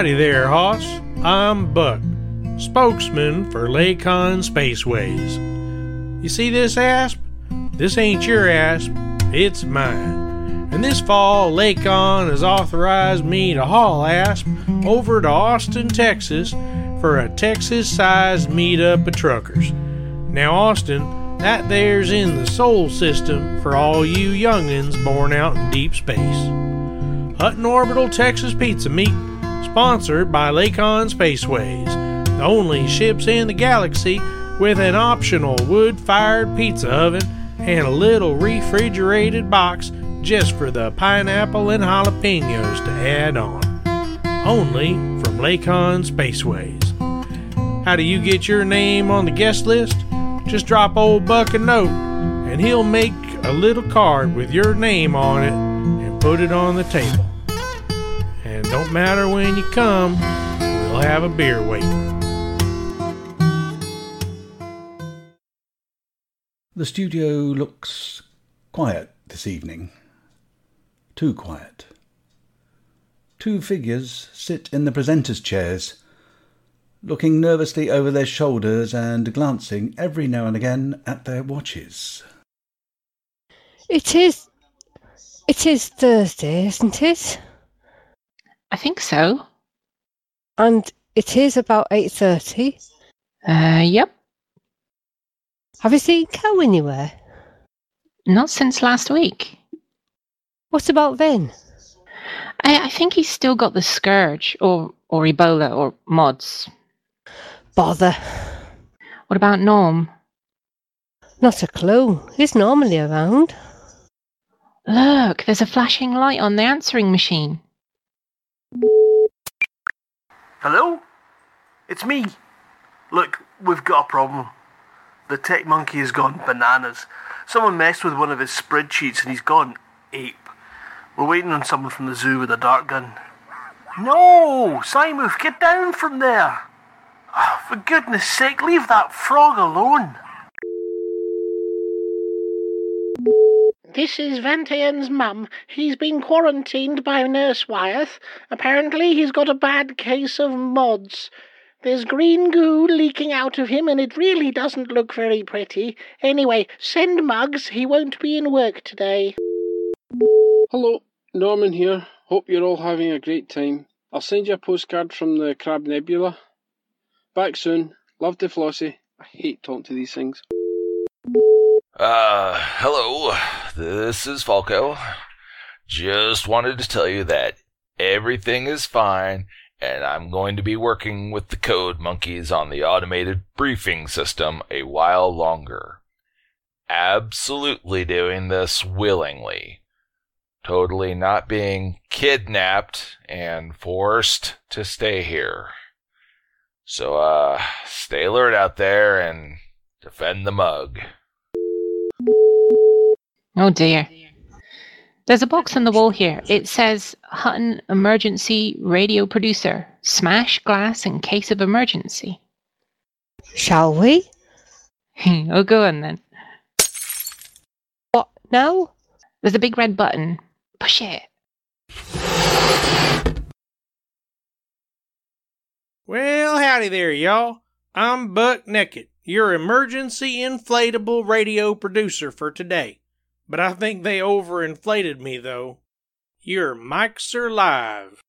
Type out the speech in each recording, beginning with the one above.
Howdy there, Hoss. I'm Buck, spokesman for Lakon Spaceways. You see this asp? This ain't your asp, it's mine. And this fall, Lakon has authorized me to haul asp over to Austin, Texas for a Texas-sized meetup of truckers. Now, Austin, that there's in the soul system for all you young'uns born out in deep space. Hutton Orbital Texas Pizza Meat, sponsored by Lakon Spaceways, the only ships in the galaxy with an optional wood-fired pizza oven and a little refrigerated box just for the pineapple and jalapenos to add on. Only from Lakon Spaceways. How do you get your name on the guest list? Just drop old Buck a note, and he'll make a little card with your name on it and put it on the table. And don't matter when you come, we'll have a beer waiting. The studio looks quiet this evening. Too quiet. Two figures sit in the presenters' chairs, looking nervously over their shoulders and glancing every now and again at their watches. It is Thursday, isn't it? I think so. And it is about 8:30? Yep. Have you seen Cal anywhere? Not since last week. What about then? I think he's still got the Scourge, or Ebola, or mods. Bother. What about Norm? Not a clue. He's normally around. Look, there's a flashing light on the answering machine. Hello? It's me. Look, we've got a problem. The tech monkey has gone bananas. Someone messed with one of his spreadsheets and he's gone ape. We're waiting on someone from the zoo with a dart gun. No! Simon, get down from there! Oh, for goodness sake, leave that frog alone! This is Vantian's mum. He's been quarantined by Nurse Wyeth. Apparently he's got a bad case of mods. There's green goo leaking out of him and it really doesn't look very pretty. Anyway, send Mugs. He won't be in work today. Hello, Norman here. Hope you're all having a great time. I'll send you a postcard from the Crab Nebula. Back soon. Love to Flossie. I hate talking to these things. Hello. This is Falco. Just wanted to tell you that everything is fine, and I'm going to be working with the code monkeys on the automated briefing system a while longer. Absolutely doing this willingly. Totally not being kidnapped and forced to stay here. So, stay alert out there and defend the mug. Oh dear. There's a box on the wall here. It says, Hutton Emergency Radio Producer. Smash glass in case of emergency. Shall we? Oh, go on then. What now? There's a big red button. Push it. Well, howdy there, y'all. I'm Buck Neckett, your emergency inflatable radio producer for today. But I think they overinflated me, though. Your mics are live.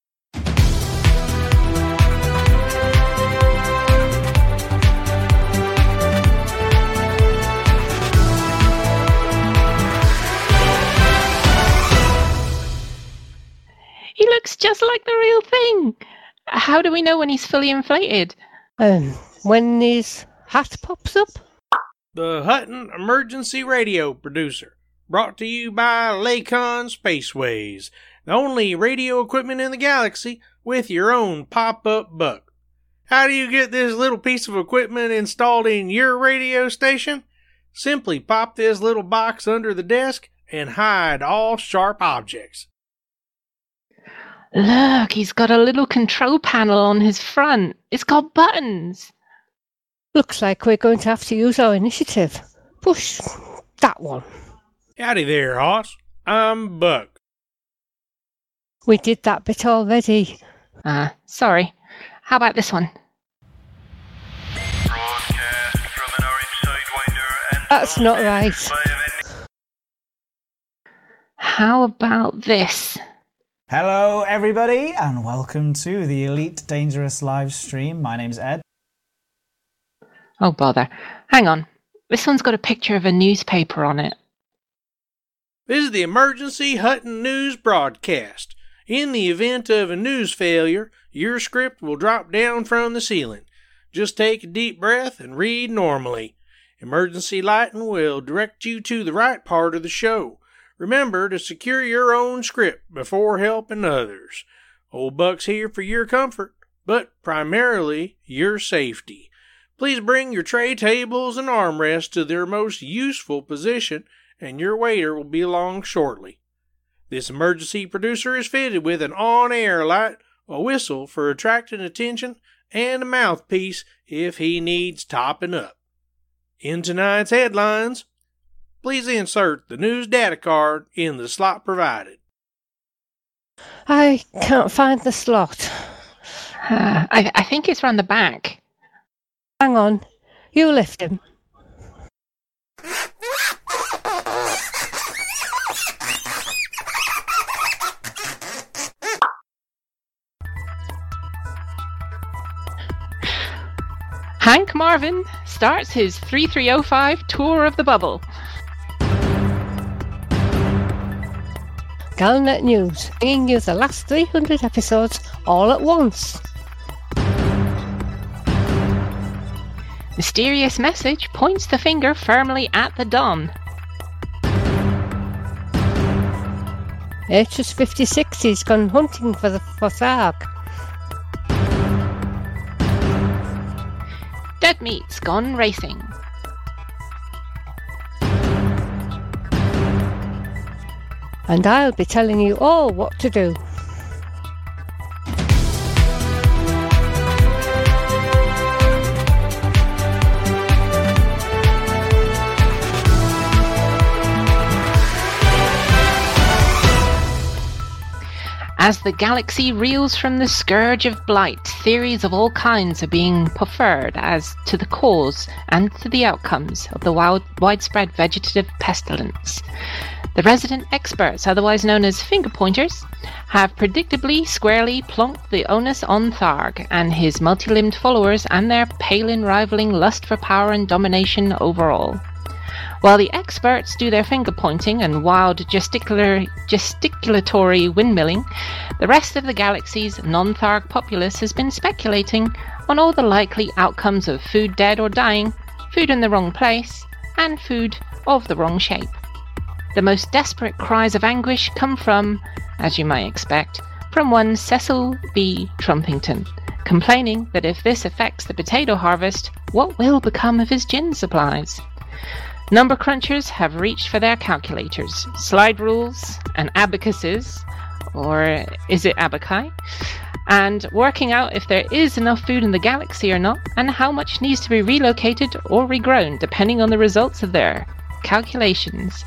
He looks just like the real thing. How do we know when he's fully inflated? When his hat pops up? The Hutton Emergency Radio Producer, brought to you by Lakon Spaceways, the only radio equipment in the galaxy with your own pop-up buck. How do you get this little piece of equipment installed in your radio station? Simply pop this little box under the desk and hide all sharp objects. Look, he's got a little control panel on his front. It's got buttons. Looks like we're going to have to use our initiative. Push that one. Howdy there, Hoss. I'm Buck. We did that bit already. Sorry. How about this one? Broadcast from an orange sidewinder and... That's not right. How about this? Hello, everybody, and welcome to the Elite Dangerous live stream. My name's Ed. Oh, bother. Hang on. This one's got a picture of a newspaper on it. This is the Emergency Hutton News Broadcast. In the event of a news failure, your script will drop down from the ceiling. Just take a deep breath and read normally. Emergency lighting will direct you to the right part of the show. Remember to secure your own script before helping others. Old Buck's here for your comfort, but primarily your safety. Please bring your tray tables and armrests to their most useful position, and your waiter will be along shortly. This emergency producer is fitted with an on-air light, a whistle for attracting attention, and a mouthpiece if he needs topping up. In tonight's headlines, please insert the news data card in the slot provided. I can't find the slot. I think it's round the back. Hang on, you lift him. Hank Marvin starts his 3305 tour of the bubble. Galnet News, bringing you the last 300 episodes all at once. Mysterious message points the finger firmly at the Don. Atrus 5060's gone hunting for the Fossark. Dead meat's gone racing. And I'll be telling you all what to do. As the galaxy reels from the scourge of blight, theories of all kinds are being preferred as to the cause and to the outcomes of the widespread vegetative pestilence. The resident experts, otherwise known as finger pointers, have predictably squarely plonked the onus on Tharg and his multi-limbed followers and their palin rivaling lust for power and domination overall. While the experts do their finger-pointing and wild gesticulatory windmilling, the rest of the galaxy's non-Tharg populace has been speculating on all the likely outcomes of food dead or dying, food in the wrong place, and food of the wrong shape. The most desperate cries of anguish come from, as you might expect, from one Cecil B. Trumpington, complaining that if this affects the potato harvest, what will become of his gin supplies? Number crunchers have reached for their calculators, slide rules, and abacuses, or is it abaci? And working out if there is enough food in the galaxy or not, and how much needs to be relocated or regrown, depending on the results of their calculations.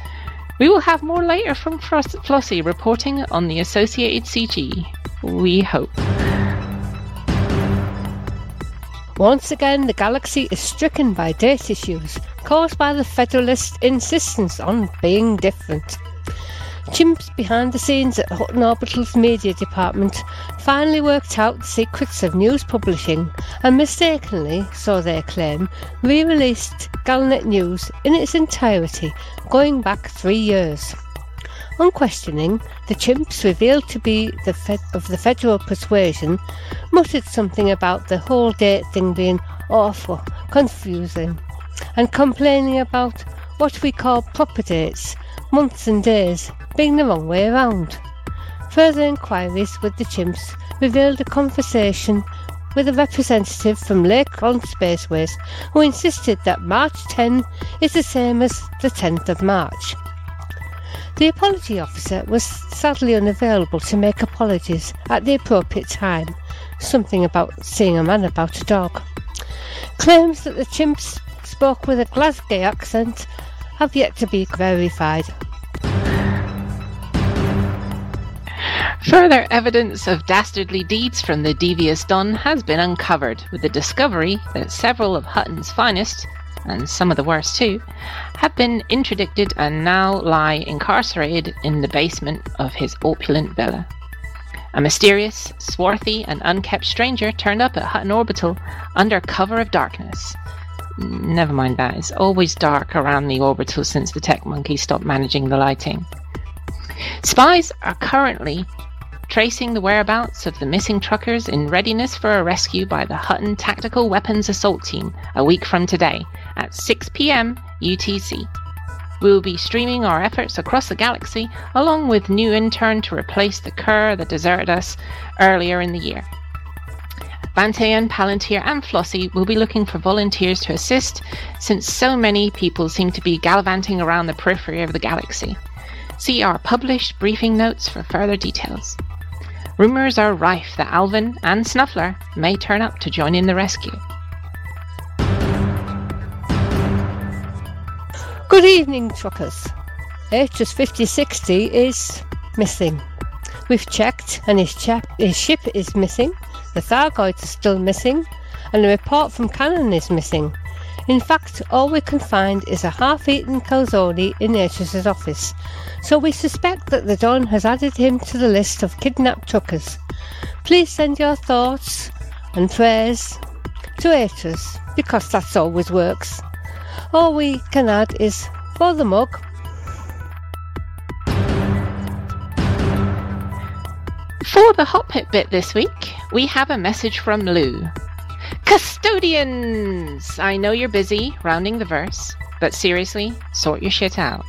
We will have more later from Flossie reporting on the associated CG, we hope. Once again, the galaxy is stricken by date issues, caused by the Federalist insistence on being different. Chimps behind the scenes at Hutton Orbital's media department finally worked out the secrets of news publishing and mistakenly, so they claim, re-released Galnet News in its entirety, going back 3 years. On questioning, the chimps, revealed to be of the federal persuasion, muttered something about the whole date thing being awful, confusing, and complaining about what we call proper dates, months and days, being the wrong way around. Further inquiries with the chimps revealed a conversation with a representative from Lakon Spaceways who insisted that March 10 is the same as the 10th of March. The apology officer was sadly unavailable to make apologies at the appropriate time, something about seeing a man about a dog. Claims that the chimps spoke with a Glasgow accent have yet to be verified. Further evidence of dastardly deeds from the devious Don has been uncovered, with the discovery that several of Hutton's finest, and some of the worst too, have been interdicted and now lie incarcerated in the basement of his opulent villa. A mysterious, swarthy, and unkept stranger turned up at Hutton Orbital under cover of darkness. Never mind that, it's always dark around the orbital since the tech monkey stopped managing the lighting. Spies are currently tracing the whereabouts of the missing truckers in readiness for a rescue by the Hutton Tactical Weapons Assault Team a week from today at 6 p.m. UTC. We will be streaming our efforts across the galaxy along with new intern to replace the cur that deserted us earlier in the year. Bantean, Palantir and Flossie will be looking for volunteers to assist since so many people seem to be gallivanting around the periphery of the galaxy. See our published briefing notes for further details. Rumours are rife that Alvin and Snuffler may turn up to join in the rescue. Good evening, truckers. Atrus 5060 is missing. We've checked and his ship is missing, the Thargoids are still missing, and a report from Cannon is missing. In fact, all we can find is a half-eaten calzone in Atrus's office, so we suspect that the Don has added him to the list of kidnapped truckers. Please send your thoughts and prayers to Atrus, because that always works. All we can add is, for the mug. For the Hot Pit bit this week, we have a message from Lou. Custodians! I know you're busy rounding the verse, but seriously, sort your shit out.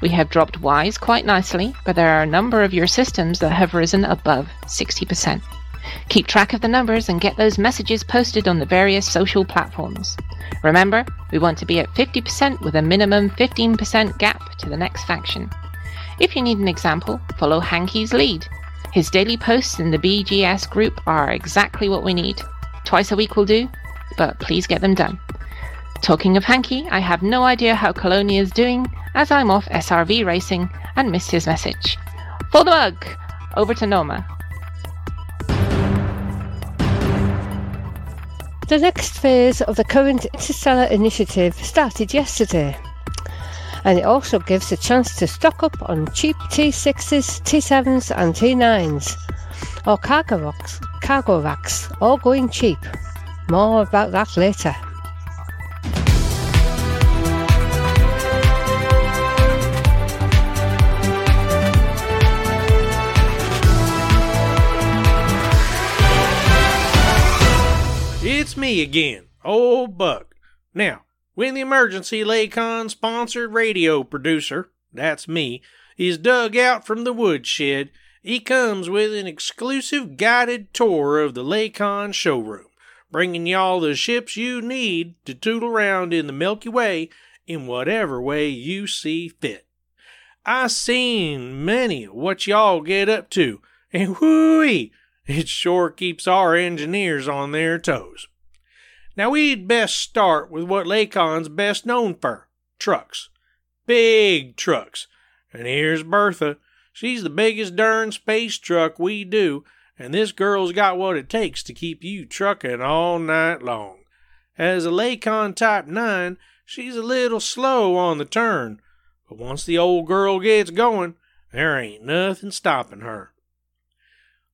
We have dropped Ys quite nicely, but there are a number of your systems that have risen above 60%. Keep track of the numbers and get those messages posted on the various social platforms. Remember, we want to be at 50% with a minimum 15% gap to the next faction. If you need an example, follow Hanky's lead. His daily posts in the BGS group are exactly what we need. Twice a week will do, but please get them done. Talking of Hanky, I have no idea how Colonia is doing, as I'm off SRV racing and missed his message. For the mug! Over to Norma. The next phase of the current Interstellar Initiative started yesterday, and it also gives a chance to stock up on cheap T6s, T7s and T9s, or cargo racks, all going cheap. More about that later. It's me again, old Buck. Now, when the emergency Lakon-sponsored radio producer, that's me, is dug out from the woodshed, he comes with an exclusive guided tour of the Lakon showroom, bringing y'all the ships you need to tootle around in the Milky Way in whatever way you see fit. I seen many of what y'all get up to, and whoo-wee, it sure keeps our engineers on their toes. Now we'd best start with what Lakon's best known for, trucks. Big trucks. And here's Bertha. She's the biggest darn space truck we do, and this girl's got what it takes to keep you trucking all night long. As a Lakon Type 9, she's a little slow on the turn, but once the old girl gets going, there ain't nothing stopping her.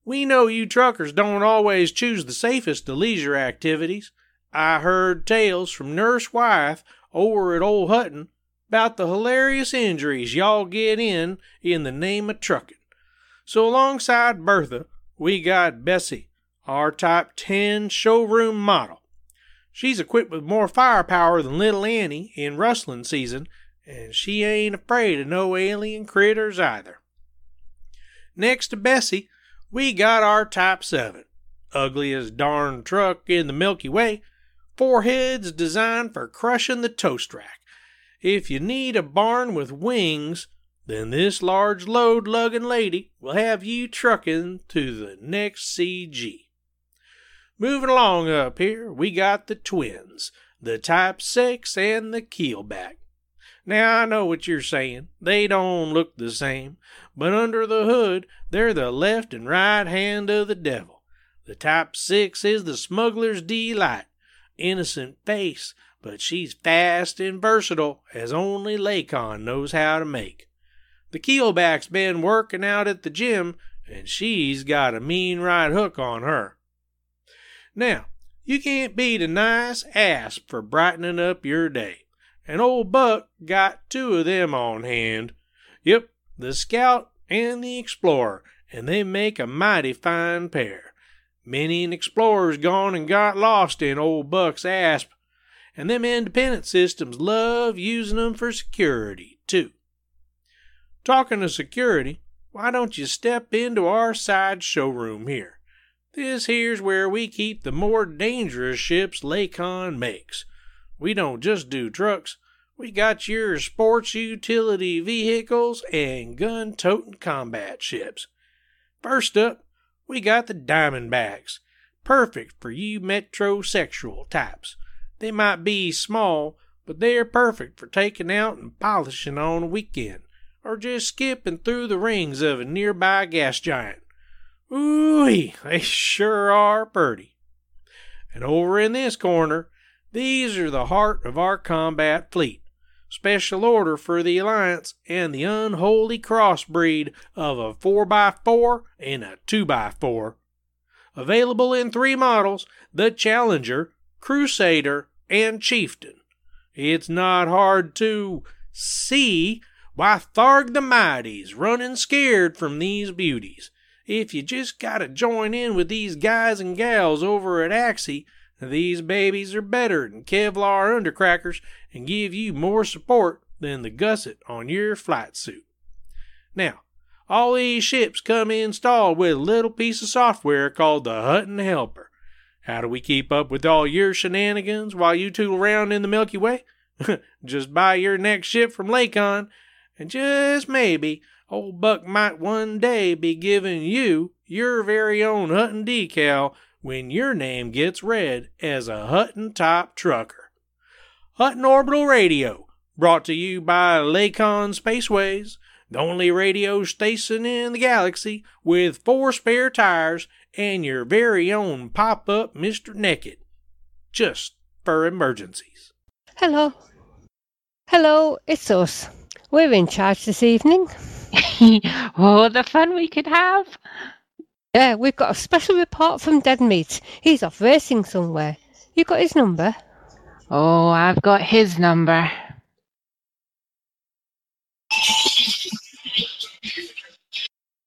We know you truckers don't always choose the safest of leisure activities. I heard tales from Nurse Wythe over at Old Hutton about the hilarious injuries y'all get in the name of trucking. So alongside Bertha, we got Bessie, our Type 10 showroom model. She's equipped with more firepower than Little Annie in rustling season, and she ain't afraid of no alien critters either. Next to Bessie, we got our Type 7, ugliest darn truck in the Milky Way, foreheads designed for crushing the toast rack. If you need a barn with wings, then this large load-lugging lady will have you trucking to the next CG. Moving along up here, we got the twins, the Type 6 and the Keelback. Now, I know what you're saying. They don't look the same. But under the hood, they're the left and right hand of the devil. The Type 6 is the smuggler's delight. Innocent face, but she's fast and versatile, as only Lakon knows how to make. The keelback's been working out at the gym, and she's got a mean right hook on her. Now, you can't beat a nice ass for brightening up your day. And old Buck got two of them on hand. Yep, the Scout and the Explorer, and they make a mighty fine pair. Many an Explorer's gone and got lost in old Buck's asp, and them independent systems love using 'em for security, too. Talking of security, why don't you step into our side showroom here? This here's where we keep the more dangerous ships Lakon makes. We don't just do trucks. We got your sports utility vehicles and gun-toting combat ships. First up, we got the Diamondbacks, perfect for you metrosexual types. They might be small, but they're perfect for taking out and polishing on a weekend, or just skipping through the rings of a nearby gas giant. Ooh, they sure are pretty. And over in this corner, these are the heart of our combat fleet, special order for the Alliance and the unholy crossbreed of a 4x4 and a 2x4. Available in three models, the Challenger, Crusader, and Chieftain. It's not hard to see why Tharg the Mighty's running scared from these beauties. If you just gotta join in with these guys and gals over at Axie, these babies are better than Kevlar undercrackers and give you more support than the gusset on your flight suit. Now, all these ships come installed with a little piece of software called the Hutton Helper. How do we keep up with all your shenanigans while you tool around in the Milky Way? Just buy your next ship from Lakon, and just maybe, old Buck might one day be giving you your very own Hutton decal when your name gets read as a Hutton Top Trucker. Hutton Orbital Radio, brought to you by Lakon Spaceways, the only radio station in the galaxy with 4 spare tires and your very own pop-up Mr. Naked, just for emergencies. Hello. Hello, it's us. We're in charge this evening. Oh, the fun we could have. Yeah, we've got a special report from Dead Meat. He's off racing somewhere. You got his number? Oh, I've got his number.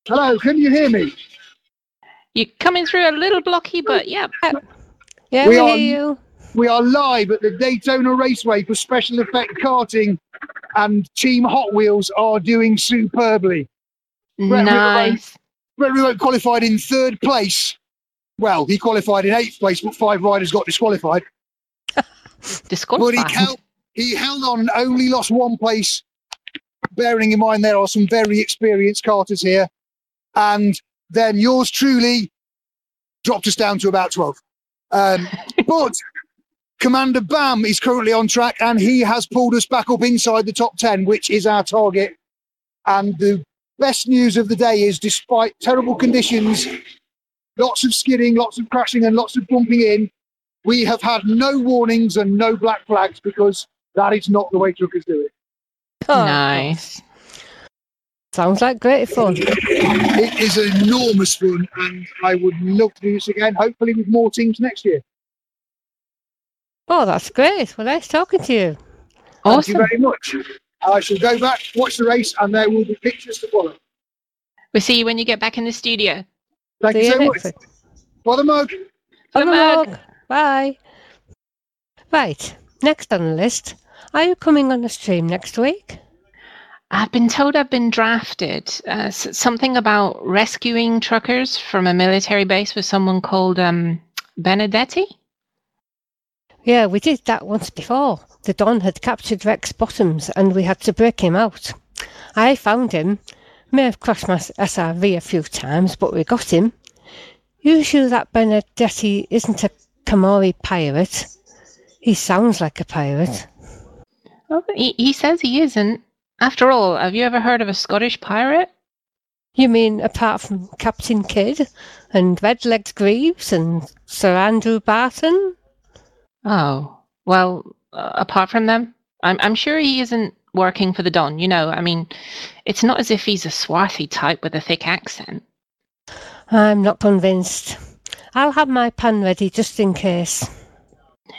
Hello, can you hear me? You're coming through a little blocky, but yeah, we hear you. We are live at the Daytona Raceway for special effect karting, and Team Hot Wheels are doing superbly. Nice. Redwood qualified in 3rd place. Well, he qualified in 8th place, but 5 riders got disqualified. Disqualified? But he held on and only lost 1 place, bearing in mind there are some very experienced carters here. And then yours truly dropped us down to about 12. But Commander Bam is currently on track, and he has pulled us back up inside the top 10, which is our target. And the best news of the day is, despite terrible conditions, lots of skidding, lots of crashing, and lots of bumping in, we have had no warnings and no black flags, because that is not the way truckers do it. Oh. Nice. Sounds like great fun. It is enormous fun, and I would love to do this again, hopefully with more teams next year. Oh, that's great. Well, nice talking to you. Awesome. Thank you very much. I shall go back, watch the race, and there will be pictures to follow. We'll see you when you get back in the studio. Thank you so much. For the mug. For the mug. Bye. Right, next on the list. Are you coming on the stream next week? I've been told I've been drafted. Something about rescuing truckers from a military base with someone called Benedetti. Yeah, we did that once before. The Don had captured Rex Bottoms and we had to break him out. I found him. May have crashed my SRV a few times, but we got him. You sure that Benedetti isn't a Komori pirate? He sounds like a pirate. He says he isn't. After all, have you ever heard of a Scottish pirate? You mean apart from Captain Kidd and Red-Legged Greaves and Sir Andrew Barton? Oh, well, apart from them, I'm sure he isn't working for the Don, you know. I mean, it's not as if he's a swarthy type with a thick accent. I'm not convinced. I'll have my pan ready just in case.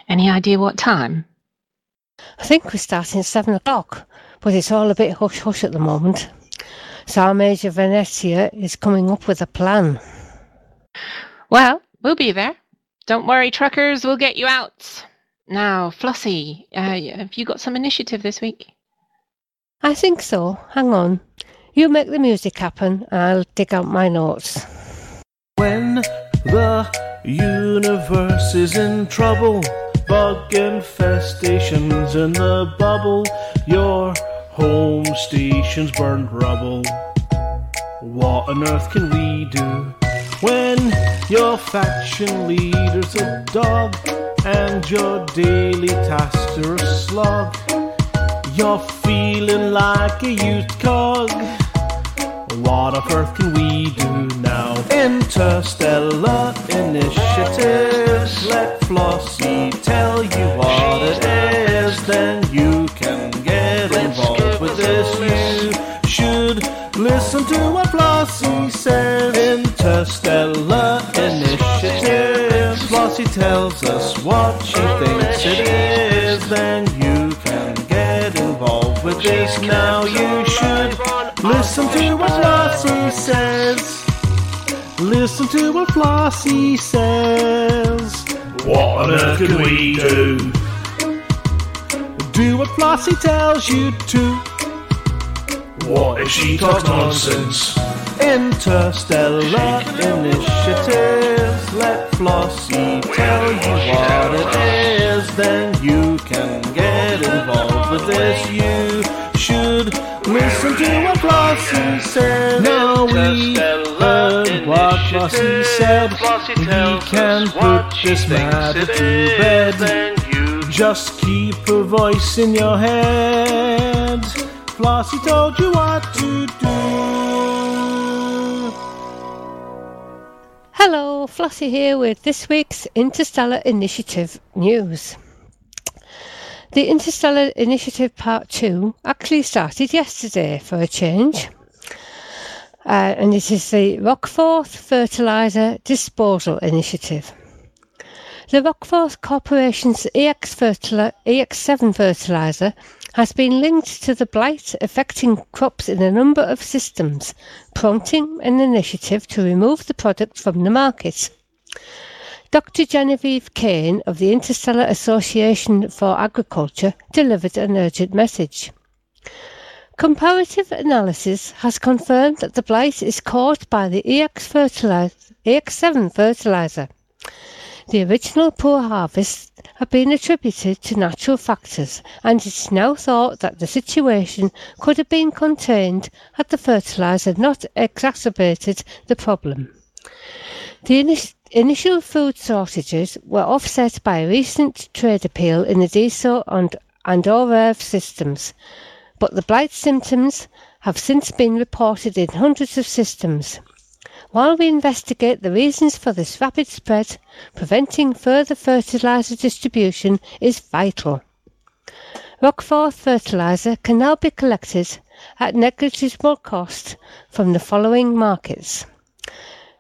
Any idea what time? I think we're starting at 7 o'clock, but it's all a bit hush-hush at the moment. So our Major Venetia is coming up with a plan. Well, we'll be there. Don't worry, truckers, we'll get you out. Now, Flossie, have you got some initiative this week? I think so. Hang on. You make the music happen, I'll dig out my notes. When the universe is in trouble, bug infestations in the bubble, your home station's burned rubble. What on earth can we do? When your faction leader's a dog and your daily tasks are a slog, you're feeling like a youth cog. What on earth can we do now? Interstellar Initiative. Let Flossie tell you what it is, then you can get involved with this. You should listen to what Flossie says. Interstellar Initiative. Flossie tells us what she thinks it is, then you can get involved with this. Now you should listen to what Flossie says. Listen to what Flossie says. What on earth can we do? Do what Flossie tells you to. What if she talks nonsense? Interstellar Initiative. Let Flossie tell you what it is, then you can get involved with this. You should listen to what Flossie said. Now we heard what Flossie said. We can put this matter to bed. Just keep a voice in your head. Flossie told you what to do. Hello, Flossie here with this week's Interstellar Initiative news. The Interstellar Initiative Part 2 actually started yesterday for a change, and it is the Rockforth Fertilizer Disposal Initiative. The Rockforth Corporation's EX7 Fertilizer has been linked to the blight affecting crops in a number of systems, prompting an initiative to remove the product from the market. Dr. Genevieve Kane of the Interstellar Association for Agriculture delivered an urgent message. Comparative analysis has confirmed that the blight is caused by the EX7 fertilizer. The original poor harvests have been attributed to natural factors, and it's now thought that the situation could have been contained had the fertilizer not exacerbated the problem. The initial food shortages were offset by a recent trade appeal in the DSO and OREV systems, but the blight symptoms have since been reported in hundreds of systems. While we investigate the reasons for this rapid spread, preventing further fertiliser distribution is vital. Rockforth fertiliser can now be collected at negligible cost from the following markets: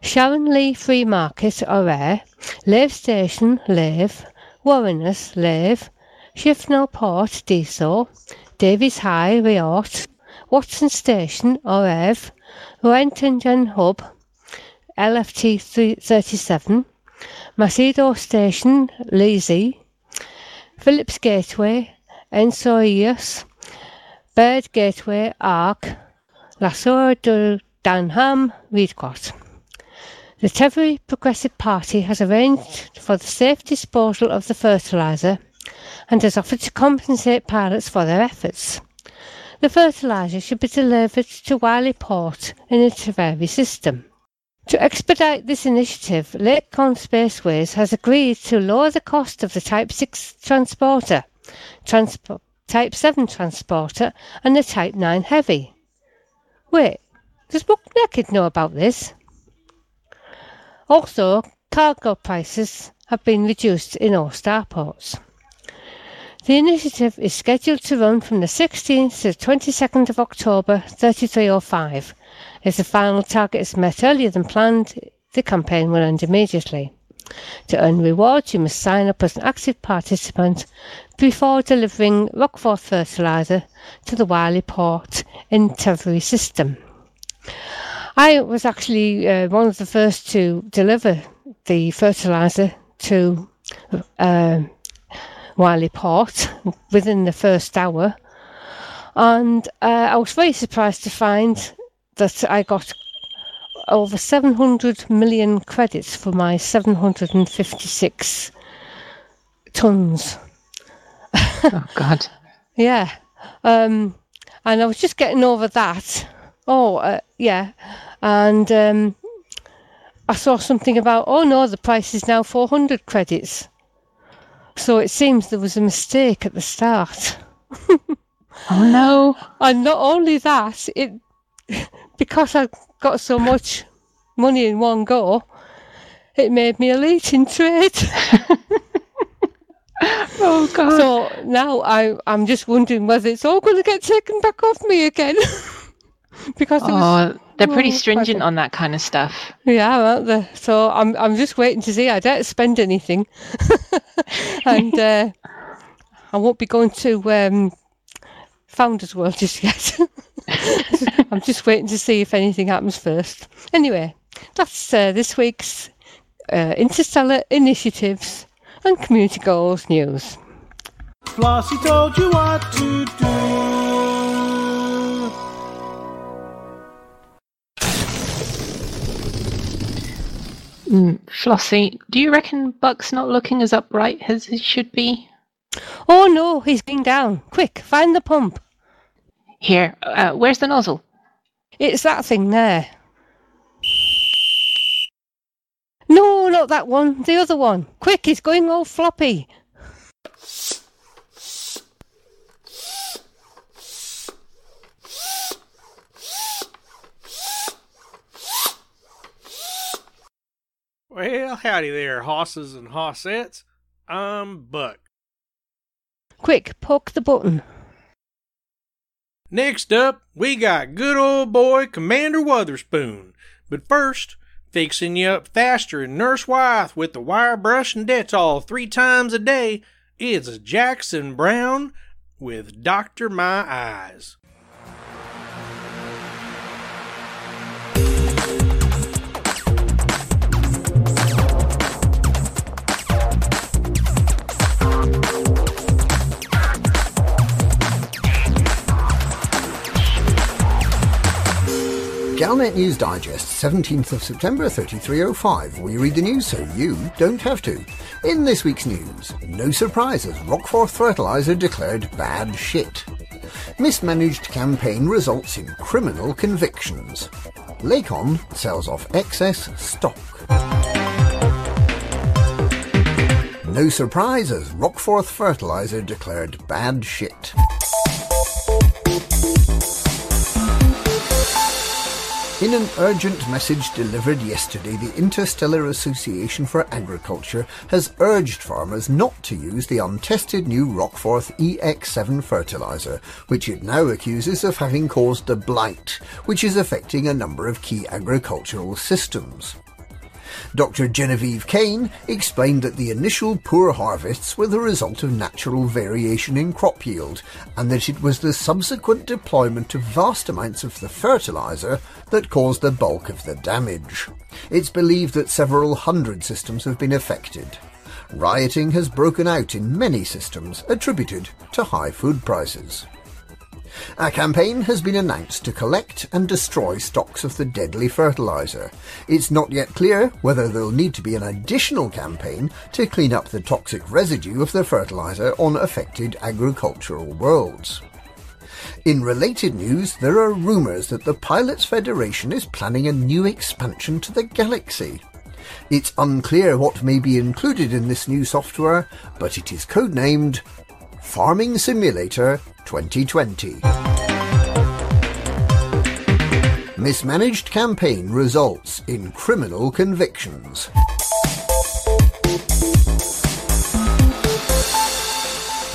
Sharon Lee Free Market, O'Rare, Lave Station, Lave, Warrenus, Lave, Shifnal Port, Deso, Davies High, Riort, Watson Station, O'Rare, Roentingen Hub, LFT 37, Macedo Station, Leasy, Phillips Gateway, Ensorius, Bird Gateway, Arc, Lasora de Danham, Reedcott. The Tevere Progressive Party has arranged for the safe disposal of the fertiliser and has offered to compensate pilots for their efforts. The fertiliser should be delivered to Wiley Port in the Tevere system. To expedite this initiative, Lakon Spaceways has agreed to lower the cost of the Type 6 transporter, Type 7 transporter and the Type 9 heavy. Wait, does Buck Naked know about this? Also, cargo prices have been reduced in all starports. The initiative is scheduled to run from the 16th to the 22nd of October 3305. If the final target is met earlier than planned, the campaign will end immediately. To earn rewards, you must sign up as an active participant before delivering Rockford fertilizer to the Wiley Port Intervery system. I was actually one of the first to deliver the fertilizer to Wiley Port within the first hour, and I was very surprised to find that I got over 700 million credits for my 756 tons. Oh, God. Yeah. And I was just getting over that. And I saw something about, oh, no, the price is now 400 credits. So it seems there was a mistake at the start. Oh, no. And not only that, it... because I got so much money in one go, it made me elite in trade. Oh, God. So now I'm just wondering whether it's all going to get taken back off me again. Because they're pretty stringent on that kind of stuff. Yeah, aren't they? So I'm just waiting to see. I don't spend anything. And I won't be going to Founders World just yet. I'm just waiting to see if anything happens first. Anyway, that's this week's Interstellar Initiatives and Community Goals news. Flossie told you what to do. Flossie, do you reckon Buck's not looking as upright as he should be? Oh no, he's going down. Quick, find the pump. Here, where's the nozzle? It's that thing there. No, not that one. The other one. Quick, he's going all floppy. Well, howdy there, hosses and hossettes. I'm Buck. Quick, poke the button. Next up, we got good old boy Commander Wutherspoon. But first, fixing you up faster and Nurse Wythe with the wire brush and Dettol 3 times a day, it's Jackson Brown with Dr. My Eyes. Galnet News Digest, 17th of September 3305. We read the news so you don't have to. In this week's news, no surprises, Rockforth Fertilizer declared bad shit. Mismanaged campaign results in criminal convictions. Lakon sells off excess stock. No surprises, Rockforth Fertilizer declared bad shit. In an urgent message delivered yesterday, the Interstellar Association for Agriculture has urged farmers not to use the untested new Rockforth EX7 fertilizer, which it now accuses of having caused a blight, which is affecting a number of key agricultural systems. Dr. Genevieve Kane explained that the initial poor harvests were the result of natural variation in crop yield, and that it was the subsequent deployment of vast amounts of the fertilizer that caused the bulk of the damage. It's believed that several hundred systems have been affected. Rioting has broken out in many systems, attributed to high food prices. A campaign has been announced to collect and destroy stocks of the deadly fertilizer. It's not yet clear whether there'll need to be an additional campaign to clean up the toxic residue of the fertilizer on affected agricultural worlds. In related news, there are rumours that the Pilots Federation is planning a new expansion to the galaxy. It's unclear what may be included in this new software, but it is codenamed Farming Simulator 2020. Mismanaged campaign results in criminal convictions.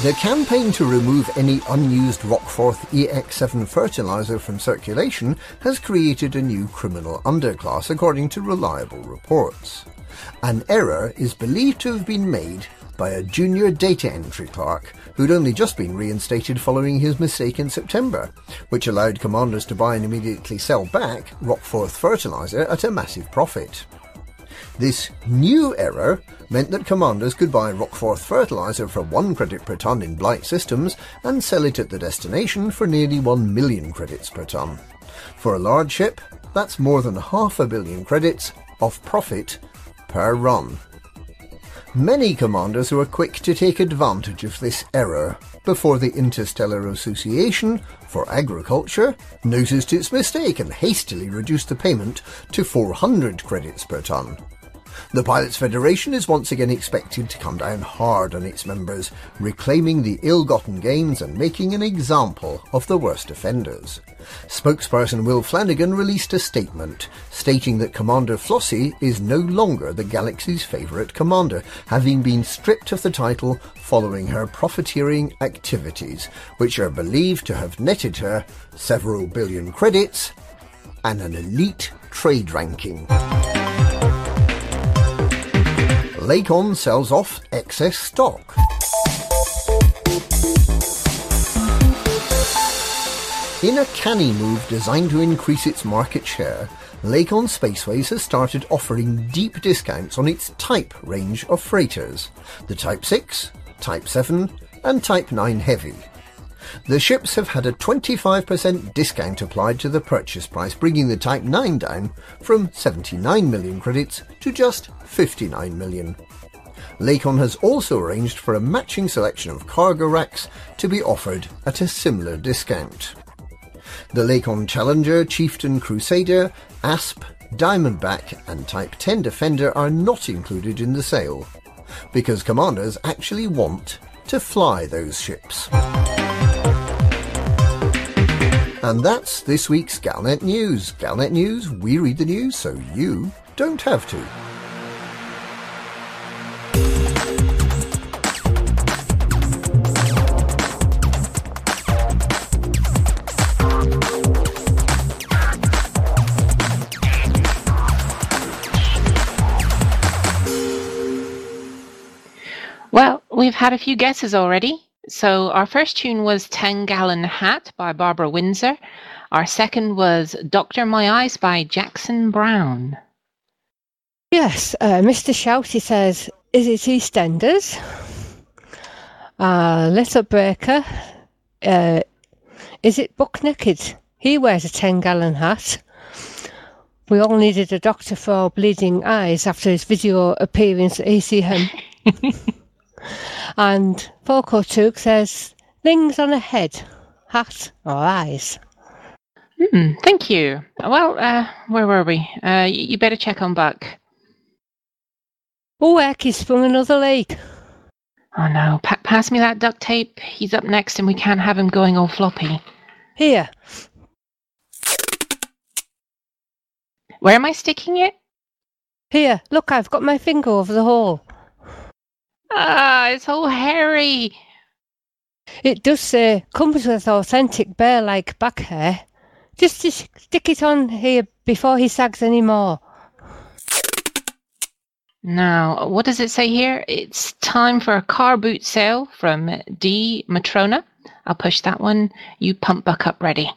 The campaign to remove any unused Rockforth EX7 fertilizer from circulation has created a new criminal underclass, according to reliable reports. An error is believed to have been made by a junior data entry clerk who'd only just been reinstated following his mistake in September, which allowed commanders to buy and immediately sell back Rockforth fertilizer at a massive profit. This new error meant that commanders could buy Rockforth fertilizer for 1 credit per ton in Blight systems and sell it at the destination for nearly 1 million credits per ton. For a large ship, that's more than half a billion credits of profit per run. Many commanders were quick to take advantage of this error before the Interstellar Association for Agriculture noticed its mistake and hastily reduced the payment to 400 credits per ton. The Pilots' Federation is once again expected to come down hard on its members, reclaiming the ill-gotten gains and making an example of the worst offenders. Spokesperson Will Flanagan released a statement stating that Commander Flossie is no longer the galaxy's favourite commander, having been stripped of the title following her profiteering activities, which are believed to have netted her several billion credits and an elite trade ranking. Lakon sells off excess stock. In a canny move designed to increase its market share, Lakon Spaceways has started offering deep discounts on its Type range of freighters, the Type 6, Type 7 and Type 9 Heavy. The ships have had a 25% discount applied to the purchase price, bringing the Type 9 down from 79 million credits to just 59 million. Lakon has also arranged for a matching selection of cargo racks to be offered at a similar discount. The Lakon Challenger, Chieftain, Crusader, Asp, Diamondback and Type 10 Defender are not included in the sale, because commanders actually want to fly those ships. And that's this week's Galnet News. Galnet News, we read the news so you don't have to. Well, we've had a few guesses already. So our first tune was 10-Gallon Hat by Barbara Windsor. Our second was Doctor My Eyes by Jackson Brown. Yes, Mr. Shouty says, is it EastEnders? Little Breaker, is it Buck Naked? He wears a 10-gallon hat. We all needed a doctor for our bleeding eyes after his video appearance at ECM. And Folkotuk says, things on a head, hat or eyes. Thank you. Well, where were we? You better check on Buck. Oh, heck, he's sprung another leg. Oh, no. Pass me that duct tape. He's up next and we can't have him going all floppy. Here. Where am I sticking it? Here. Look, I've got my finger over the hole. Ah, it's all hairy. It does say, comes with authentic bear-like back hair. Just to stick it on here before he sags any more. Now, what does it say here? It's time for a car boot sale from D. Matrona. I'll push that one. You pump Buck up ready.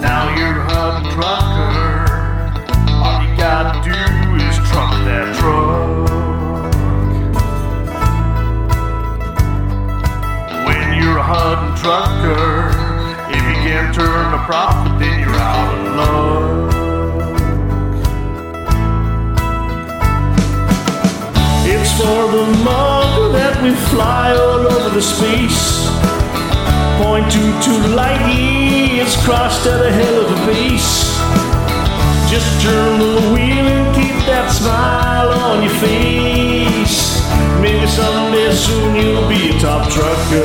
Now you're a trucker. All you gotta do is truck that truck. When you're a Hutton trucker, if you can't turn a profit, then you're out of luck. It's for the mug that we fly all over the space. 0.22 light years crossed at a hell of a pace. Just turn the wheel and keep that smile on your face. Maybe someday soon you'll be a top trucker.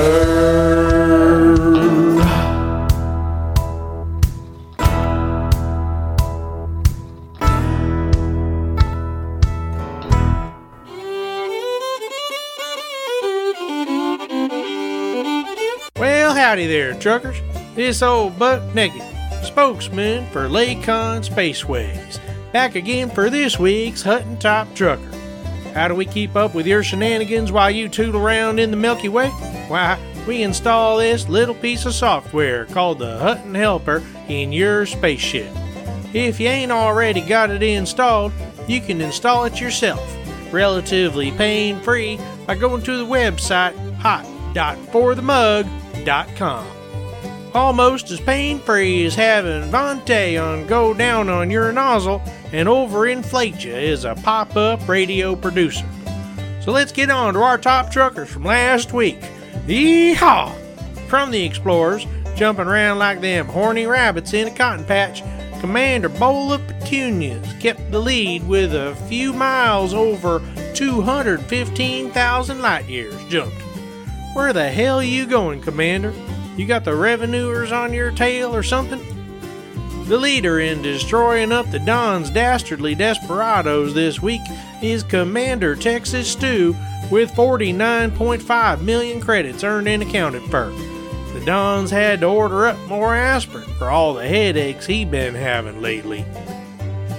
Well, howdy there, truckers. It's old Buck Naked, spokesman for Lakon Spaceways, back again for this week's Hutton Top Trucker. How do we keep up with your shenanigans while you tootle around in the Milky Way? Why, we install this little piece of software called the Hutton Helper in your spaceship. If you ain't already got it installed, you can install it yourself, relatively pain-free, by going to the website hot.forthemug.com. Almost as pain-free as having Vontae go down on your nozzle and overinflate you as a pop-up radio producer. So let's get on to our top truckers from last week. Yeehaw! From the Explorers, jumping around like them horny rabbits in a cotton patch, Commander Bola Petunias kept the lead with a few miles over 215,000 light years jumped. Where the hell you going, Commander? You got the revenuers on your tail or something? The leader in destroying up the Don's dastardly desperados this week is Commander Texas Stew with 49.5 million credits earned and accounted for. The Don's had to order up more aspirin for all the headaches he been having lately.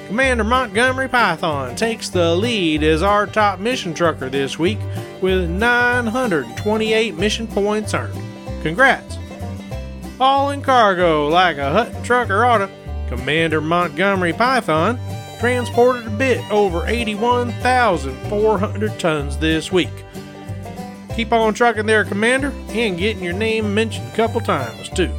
Commander Montgomery Python takes the lead as our top mission trucker this week with 928 mission points earned. Congrats! All in cargo like a Hutton trucker oughta, Commander Montgomery Python transported a bit over 81,400 tons this week. Keep on trucking there, Commander, and getting your name mentioned a couple times too.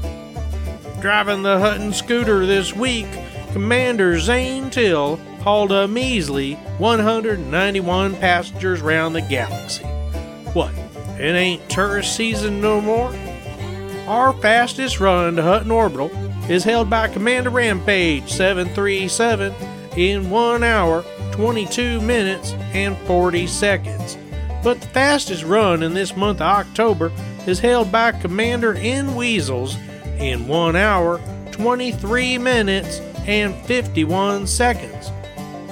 Driving the Hutton scooter this week, Commander Zane Till hauled a measly 191 passengers round the galaxy. What, it ain't tourist season no more? Our fastest run to Hutton Orbital is held by Commander Rampage 737 in 1 hour, 22 minutes, and 40 seconds. But the fastest run in this month of October is held by Commander N. Weasels in 1 hour, 23 minutes, and 51 seconds.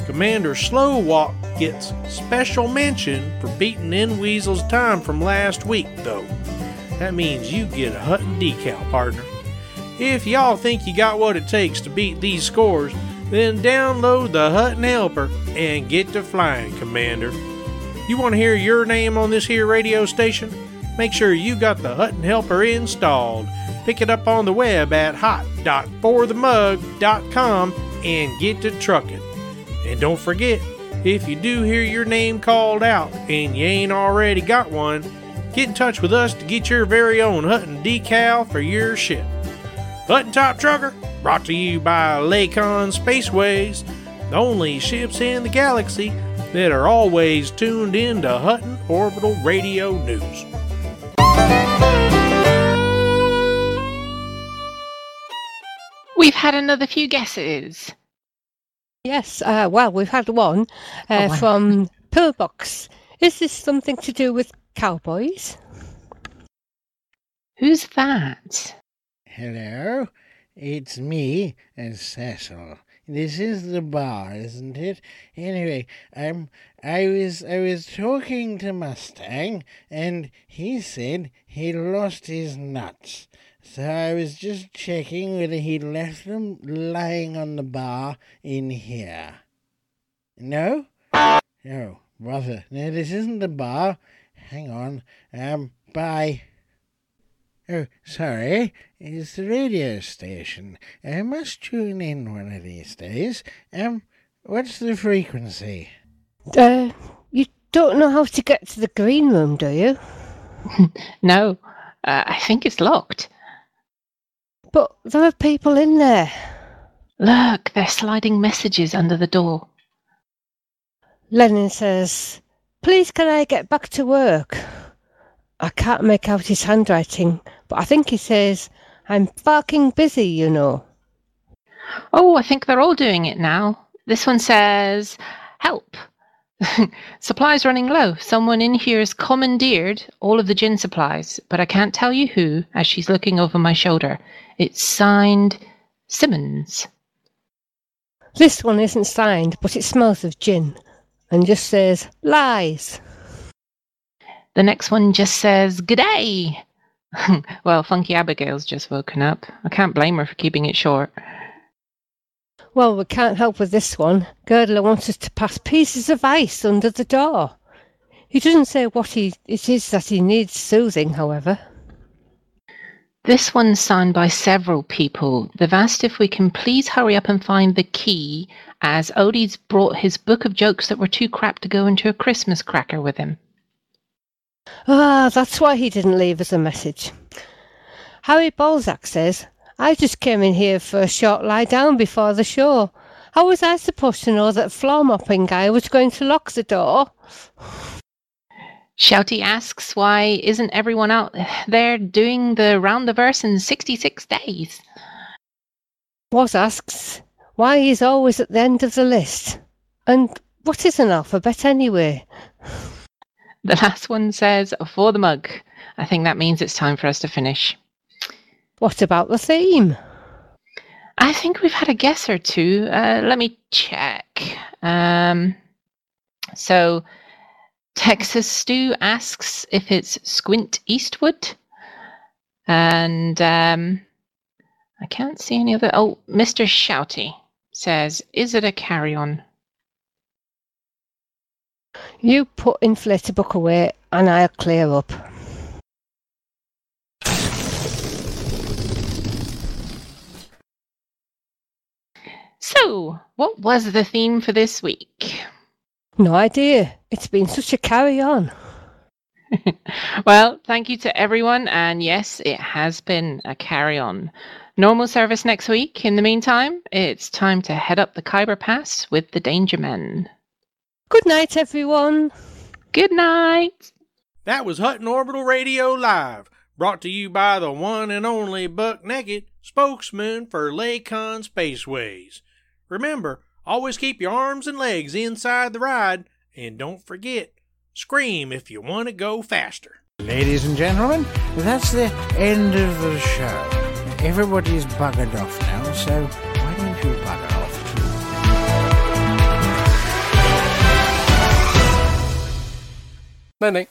Commander Slow Walk gets special mention for beating N. Weasels' time from last week, though. That means you get a Hutton decal, partner. If y'all think you got what it takes to beat these scores, then download the Hutton Helper and get to flying, Commander. You want to hear your name on this here radio station? Make sure you got the Hutton Helper installed. Pick it up on the web at hot.forthemug.com and get to trucking. And don't forget, if you do hear your name called out and you ain't already got one, get in touch with us to get your very own Hutton decal for your ship. Hutton Top Trucker, brought to you by Lakon Spaceways, the only ships in the galaxy that are always tuned in to Hutton Orbital Radio News. We've had another few guesses. Yes, well, we've had one from Pillbox. Is this something to do with cowboys? Who's that? Hello, it's me, Cecil. This is the bar, isn't it? Anyway, I was talking to Mustang, and he said he lost his nuts. So I was just checking whether he left them lying on the bar in here. No? No, brother. No, this isn't the bar. Hang on. Bye. Oh, sorry. It's the radio station. I must tune in one of these days. What's the frequency? You don't know how to get to the green room, do you? No. I think it's locked. But there are people in there. Look, they're sliding messages under the door. Lenin says, "Please can I get back to work?" I can't make out his handwriting, but I think he says, "I'm fucking busy, you know." Oh, I think they're all doing it now. This one says, help. Supplies running low. Someone in here has commandeered all of the gin supplies, but I can't tell you who as she's looking over my shoulder. It's signed Simmons. This one isn't signed, but it smells of gin and just says lies. The next one just says, g'day. Well, Funky Abigail's just woken up. I can't blame her for keeping it short. Well, we can't help with this one. Girdler wants us to pass pieces of ice under the door. He doesn't say what it is that he needs soothing, however. This one's signed by several people. They've asked if we can please hurry up and find the key, as Odie's brought his book of jokes that were too crap to go into a Christmas cracker with him. Ah, that's why he didn't leave us a message. Harry Balzac says, I just came in here for a short lie down before the show. How was I supposed to know that floor mopping guy was going to lock the door? Shouty asks, why isn't everyone out there doing the round the verse in 66 days? Was asks, why he's always at the end of the list? And what is an alphabet anyway? The last one says, for the mug. I think that means it's time for us to finish. What about the theme? I think we've had a guess or two. Let me check. So, Texas Stew asks if it's Squint Eastwood. And I can't see any other. Oh, Mr. Shouty says, is it a carry-on? You put Inflator Book away and I'll clear up. So, what was the theme for this week? No idea. It's been such a carry-on. Well, thank you to everyone, and yes, it has been a carry-on. Normal service next week. In the meantime, it's time to head up the Khyber Pass with the Danger Men. Good night, everyone. Good night. That was Hutton Orbital Radio Live, brought to you by the one and only Buck Naked, spokesman for Lakon Spaceways. Remember, always keep your arms and legs inside the ride, and don't forget, scream if you want to go faster. Ladies and gentlemen, that's the end of the show. Everybody's buggered off now, so why don't you bugger off too? Bye-bye.